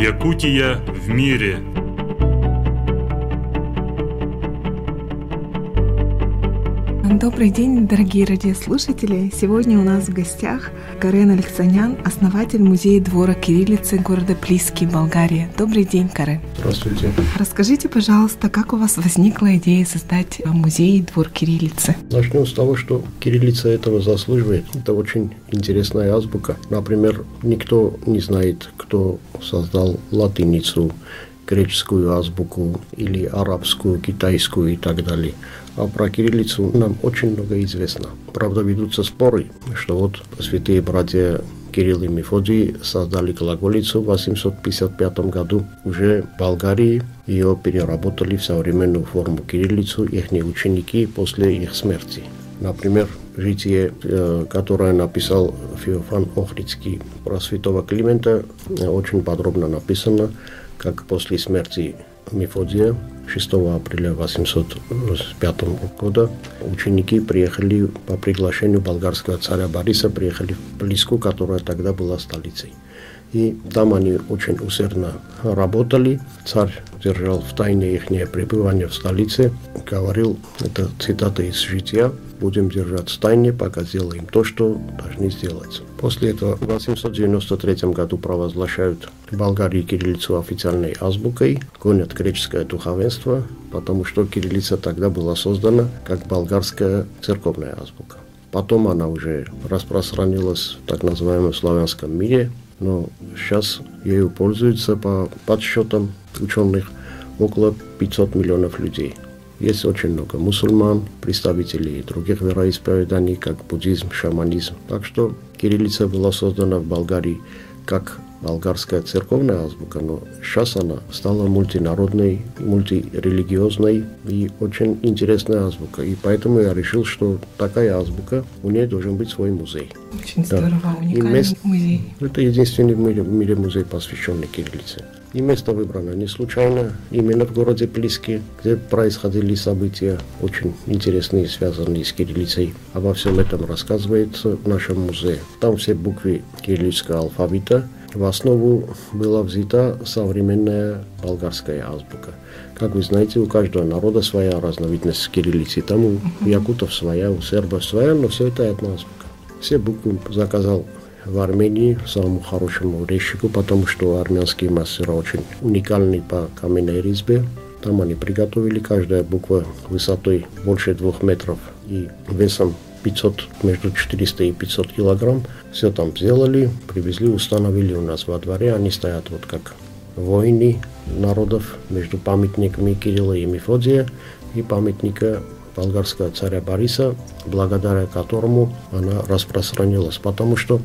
Якутия в мире. Добрый день, дорогие радиослушатели! Сегодня у нас в гостях Карен Александян, основатель музея двора кириллицы города Плиски, Болгария. Добрый день, Карен! Здравствуйте! Расскажите, пожалуйста, как у вас возникла идея создать музей двор кириллицы? Начнем с того, что кириллица этого заслуживает. Это очень интересная азбука. Например, никто не знает, кто создал латиницу, греческую азбуку или арабскую, китайскую и так далее. А про кириллицу нам очень много известно. Правда, ведутся споры, что вот святые братья Кирилл и Мефодий создали глаголицу в 855 году уже в Болгарии. Ее переработали в современную форму кириллицу их ученики после их смерти. Например, житие, которое написал Феофан Охрицкий про святого Климента, очень подробно написано, как после смерти Мефодия 6 апреля 805 года ученики приехали по приглашению болгарского царя Бориса, приехали в Плиску, которая тогда была столицей. И там они очень усердно работали. Царь держал в тайне их пребывание в столице. Говорил, это цитата из жития: «Будем держать в тайне, пока сделаем то, что должны сделать». После этого в 893 году провозглашают Болгарии кириллицу официальной азбукой, гонят греческое духовенство, потому что кириллица тогда была создана как болгарская церковная азбука. Потом она уже распространилась в так называемом славянском мире, но сейчас ею пользуются по подсчетам ученых около 500 миллионов людей. Есть очень много мусульман, представителей других вероисповеданий, как буддизм, шаманизм. Так что кириллица была создана в Болгарии как болгарская церковная азбука, но сейчас она стала мультинародной, мультирелигиозной и очень интересная азбука. И поэтому я решил, что такая азбука, у нее должен быть свой музей. Очень здорово, уникальный музей. Это единственный в мире музей, посвященный кириллице. И место выбрано не случайно, именно в городе Плиски, где происходили события очень интересные, связанные с кириллицей. Обо всем этом рассказывается в нашем музее. Там все буквы кириллического алфавита. В основу была взята современная болгарская азбука. Как вы знаете, у каждого народа своя разновидность кириллицы. Там у якутов своя, у сербов своя, но все это одна азбука. Все буквы заказал в Армении самому хорошему резчику, потому что армянские мастера очень уникальны по каменной резьбе. Там они приготовили каждая буква высотой больше 2 метров и весом 500, между 400 и 500 килограмм. Все там сделали, привезли, установили у нас во дворе. Они стоят вот как войны народов между памятниками Кирилла и Мефодия и памятника болгарского царя Бориса, благодаря которому она распространилась. Потому что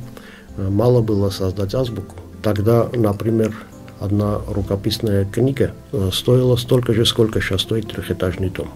мало было создать азбуку. Тогда, например, одна рукописная книга стоила столько же, сколько сейчас стоит трехэтажный дом.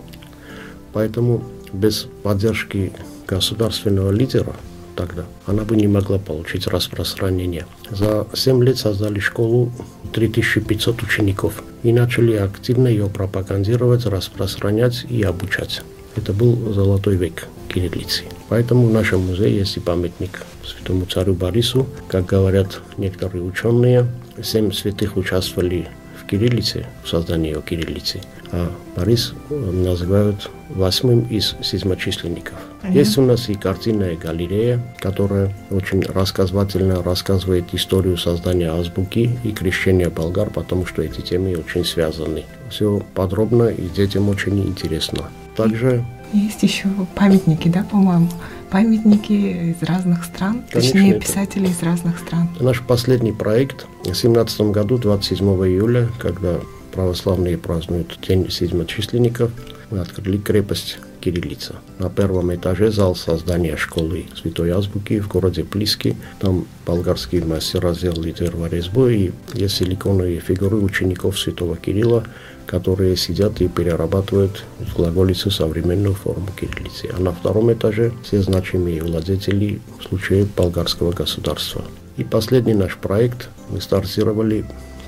Поэтому без поддержки государственного лидера тогда она бы не могла получить распространение. За 7 лет создали школу, 3500 учеников, и начали активно ее пропагандировать, распространять и обучать. Это был золотой век кириллицы. Поэтому в нашем музее есть и памятник святому царю Борису. Как говорят некоторые ученые, 7 святых участвовали в кириллице, в создании ее кириллицы. А Борис называют 8-м из 7-численников. Есть у нас и картинная галерея, которая очень рассказывательно рассказывает историю создания азбуки и крещения болгар, потому что эти темы очень связаны. Все подробно и детям очень интересно. Также есть еще памятники, да, по-моему? Памятники из разных стран, конечно, точнее, писатели из разных стран. Наш последний проект в 2017 году, 27 июля, когда православные празднуют День Седьмочисленников, мы открыли крепость кириллица. На первом этаже зал создания школы святой азбуки в городе Плиски. Там болгарские мастера сделали дерворезбу, и есть силиконовые фигуры учеников святого Кирилла, которые сидят и перерабатывают в глаголице современную форму кириллицы. А на втором этаже все значимые владетели в случае болгарского государства. И последний наш проект мы стартировали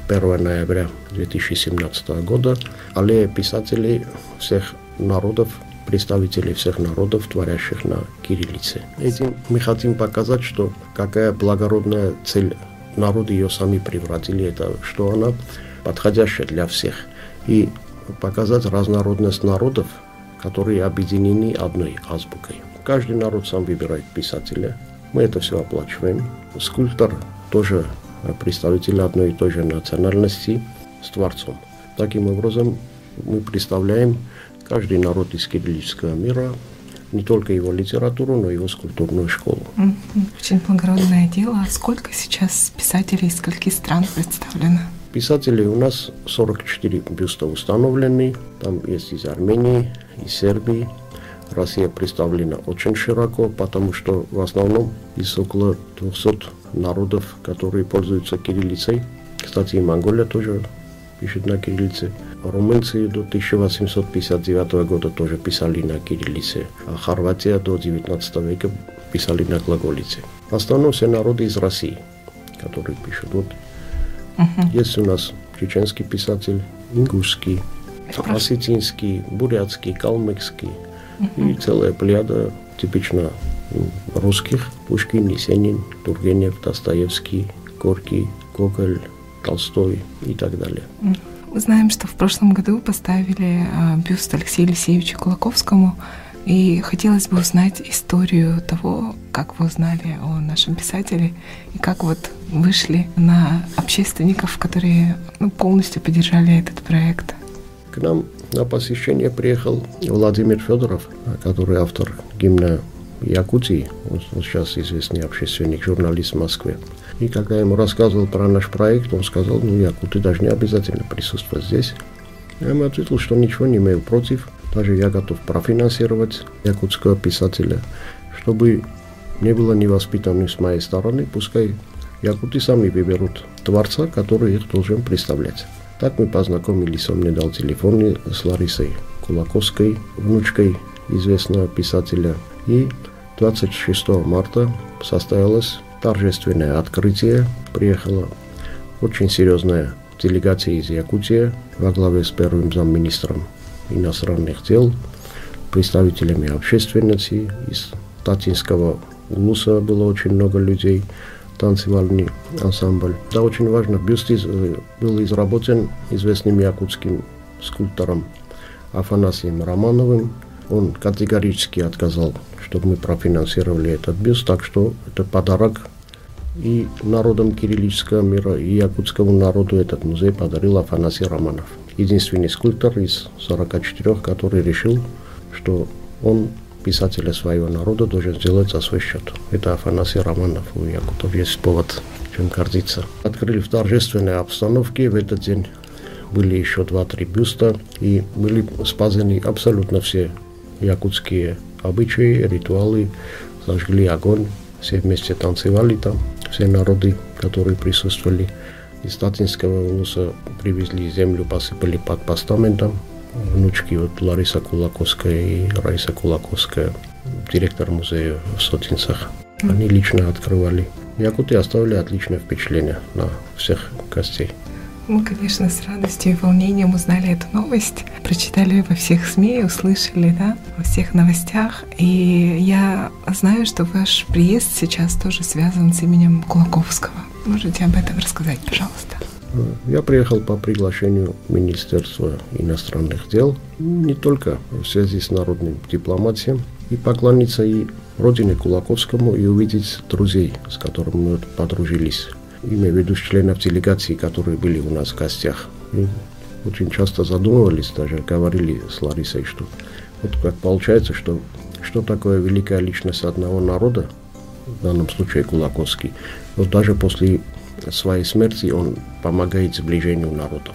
1 ноября 2017 года. Аллея писателей всех народов, представителей всех народов, творящих на кириллице. Этим мы хотим показать, что какая благородная цель народы ее сами превратили, это что она подходящая для всех. И показать разнородность народов, которые объединены одной азбукой. Каждый народ сам выбирает писателя. Мы это все оплачиваем. Скульптор тоже представитель одной и той же национальности с творцом. Таким образом, мы представляем каждый народ из кириллического мира, не только его литературу, но и его скульптурную школу. Очень благородное дело. А сколько сейчас писателей из скольких стран представлено? Писателей у нас 44 бюста установлены. Там есть из Армении, из Сербии. Россия представлена очень широко, потому что в основном из около 200 народов, которые пользуются кириллицей. Кстати, и Монголия тоже пишет на кириллице. Румынцы до 1859 года тоже писали на кириллице. А Хорватия до 19 века писали на глаголице. В основном все народы из России, которые пишут. Вот. Есть у нас чеченский писатель, ингушский, осетинский, бурятский, калмыкский. И целая плеяда типично русских. Пушкин, Есенин, Тургенев, Достоевский, Горький, Гоголь, Толстой и так далее. Мы знаем, что в прошлом году поставили бюст Алексею Елисеевичу Кулаковскому. И хотелось бы узнать историю того, как вы узнали о нашем писателе и как вот вышли на общественников, которые полностью поддержали этот проект. К нам на посещение приехал Владимир Федоров, который автор гимна Якутии. Он сейчас известный общественник, журналист в Москве. И когда я ему рассказывал про наш проект, он сказал, якуты должны обязательно присутствовать здесь. Я ему ответил, что ничего не имею против. Даже я готов профинансировать якутского писателя, чтобы не было невоспитанным с моей стороны. Пускай якуты сами выберут творца, который их должен представлять. Так мы познакомились, он мне дал телефон с Ларисой Кулаковской, внучкой известного писателя. И 26 марта состоялось торжественное открытие. Приехала очень серьезная делегация из Якутии во главе с первым замминистром иностранных дел, представителями общественности. Из Татинского улуса было очень много людей. Танцевальный ансамбль. Да, очень важно. Бюст был изработан известным якутским скульптором Афанасием Романовым. Он категорически отказал, чтобы мы профинансировали этот бюст, так что это подарок и народам кириллического мира, и якутскому народу этот музей подарил Афанасий Романов. Единственный скульптор из 44, который решил, что он писателя своего народа должен сделать за свой счет. Это Афанасий Романов. У якутов есть повод, чем гордиться. Открыли в торжественной обстановке. В этот день были еще 2-3 бюста. И были спасены абсолютно все якутские обычаи, ритуалы. Зажгли огонь. Все вместе танцевали там. Все народы, которые присутствовали. Из Татинского улуса привезли землю, посыпали под постаментом. Внучки вот Лариса Кулаковская и Раиса Кулаковская, директор музея в Сотинцах. Они лично открывали. Якуты оставили отличное впечатление на всех гостей. Мы, конечно, с радостью и волнением узнали эту новость. Прочитали во всех СМИ, услышали, да, во всех новостях. И я знаю, что ваш приезд сейчас тоже связан с именем Кулаковского. Можете об этом рассказать, пожалуйста? Я приехал по приглашению Министерства иностранных дел, не только в связи с народным дипломатией, и поклониться и родине Кулаковскому, и увидеть друзей, с которыми мы подружились. Имею в виду членов делегации, которые были у нас в гостях. И очень часто задумывались, даже говорили с Ларисой, что вот как получается, что такое великая личность одного народа, в данном случае Кулаковский, но даже после своей смерти он помогает сближению народов.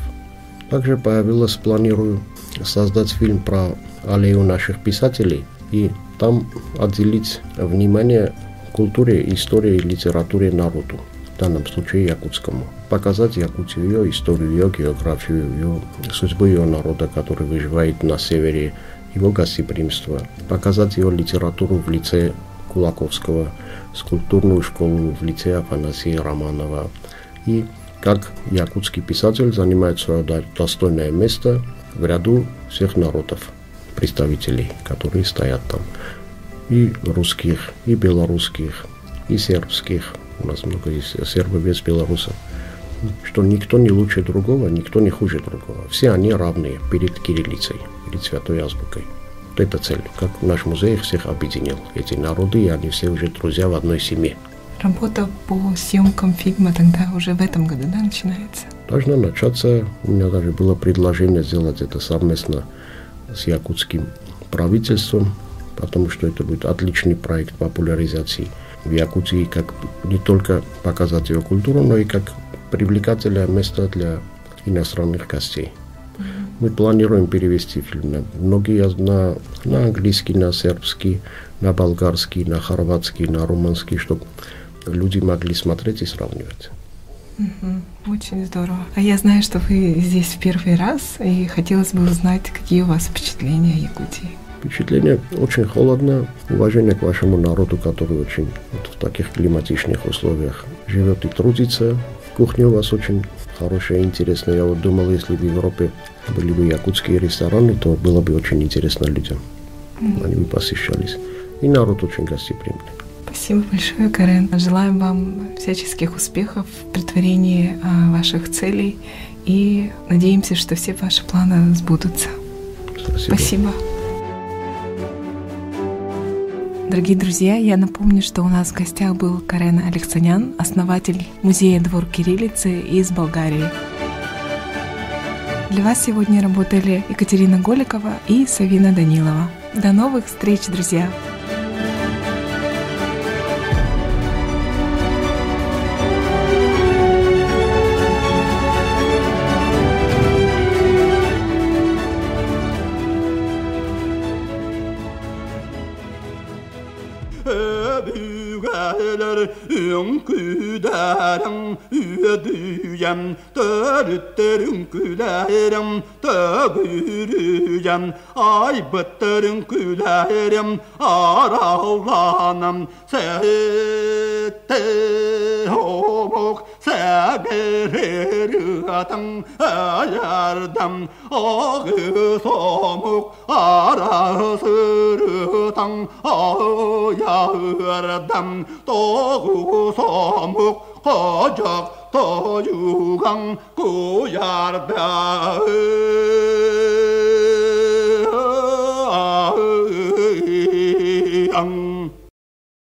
Также появилось, планирую создать фильм про аллею наших писателей и там отделить внимание культуре, истории, литературе народу, в данном случае якутскому. Показать Якутию, ее историю, ее географию, ее судьбу, ее народа, который выживает на севере, его гостеприимство. Показать ее литературу в лице Кулаковского, скульптурную школу в лице Афанасия Романова. И как якутский писатель занимает свое достойное место в ряду всех народов, представителей, которые стоят там. И русских, и белорусских, и сербских, у нас много есть сербов, без белорусов, что никто не лучше другого, никто не хуже другого. Все они равны перед кириллицей, перед святой азбукой. Вот это цель, как наш музей всех объединил. Эти народы, они все уже друзья в одной семье. Работа по съемкам фильма тогда уже в этом году, да, начинается? Должна начаться. У меня даже было предложение сделать это совместно с якутским правительством, потому что это будет отличный проект популяризации в Якутии, как не только показать ее культуру, но и как привлекательное место для иностранных гостей. Мы планируем перевести фильм на английский, на сербский, на болгарский, на хорватский, на румынский, чтобы люди могли смотреть и сравнивать. Очень здорово. А я знаю, что вы здесь в первый раз, и хотелось бы узнать, какие у вас впечатления о Якутии. Впечатление очень холодно, уважение к вашему народу, который очень в таких климатичных условиях живет и трудится. Кухня у вас очень хорошая, интересная. Я вот думал, если бы в Европе были бы якутские рестораны, то было бы очень интересно людям. Они бы посещались. И народ очень гостеприимный. Спасибо большое, Карен. Желаем вам всяческих успехов в претворении ваших целей. И надеемся, что все ваши планы сбудутся. Спасибо. Дорогие друзья, я напомню, что у нас в гостях был Карен Александян, основатель музея «Двор кириллицы» из Болгарии. Для вас сегодня работали Екатерина Голикова и Савина Данилова. До новых встреч, друзья! Kajak tojugang kuyarda.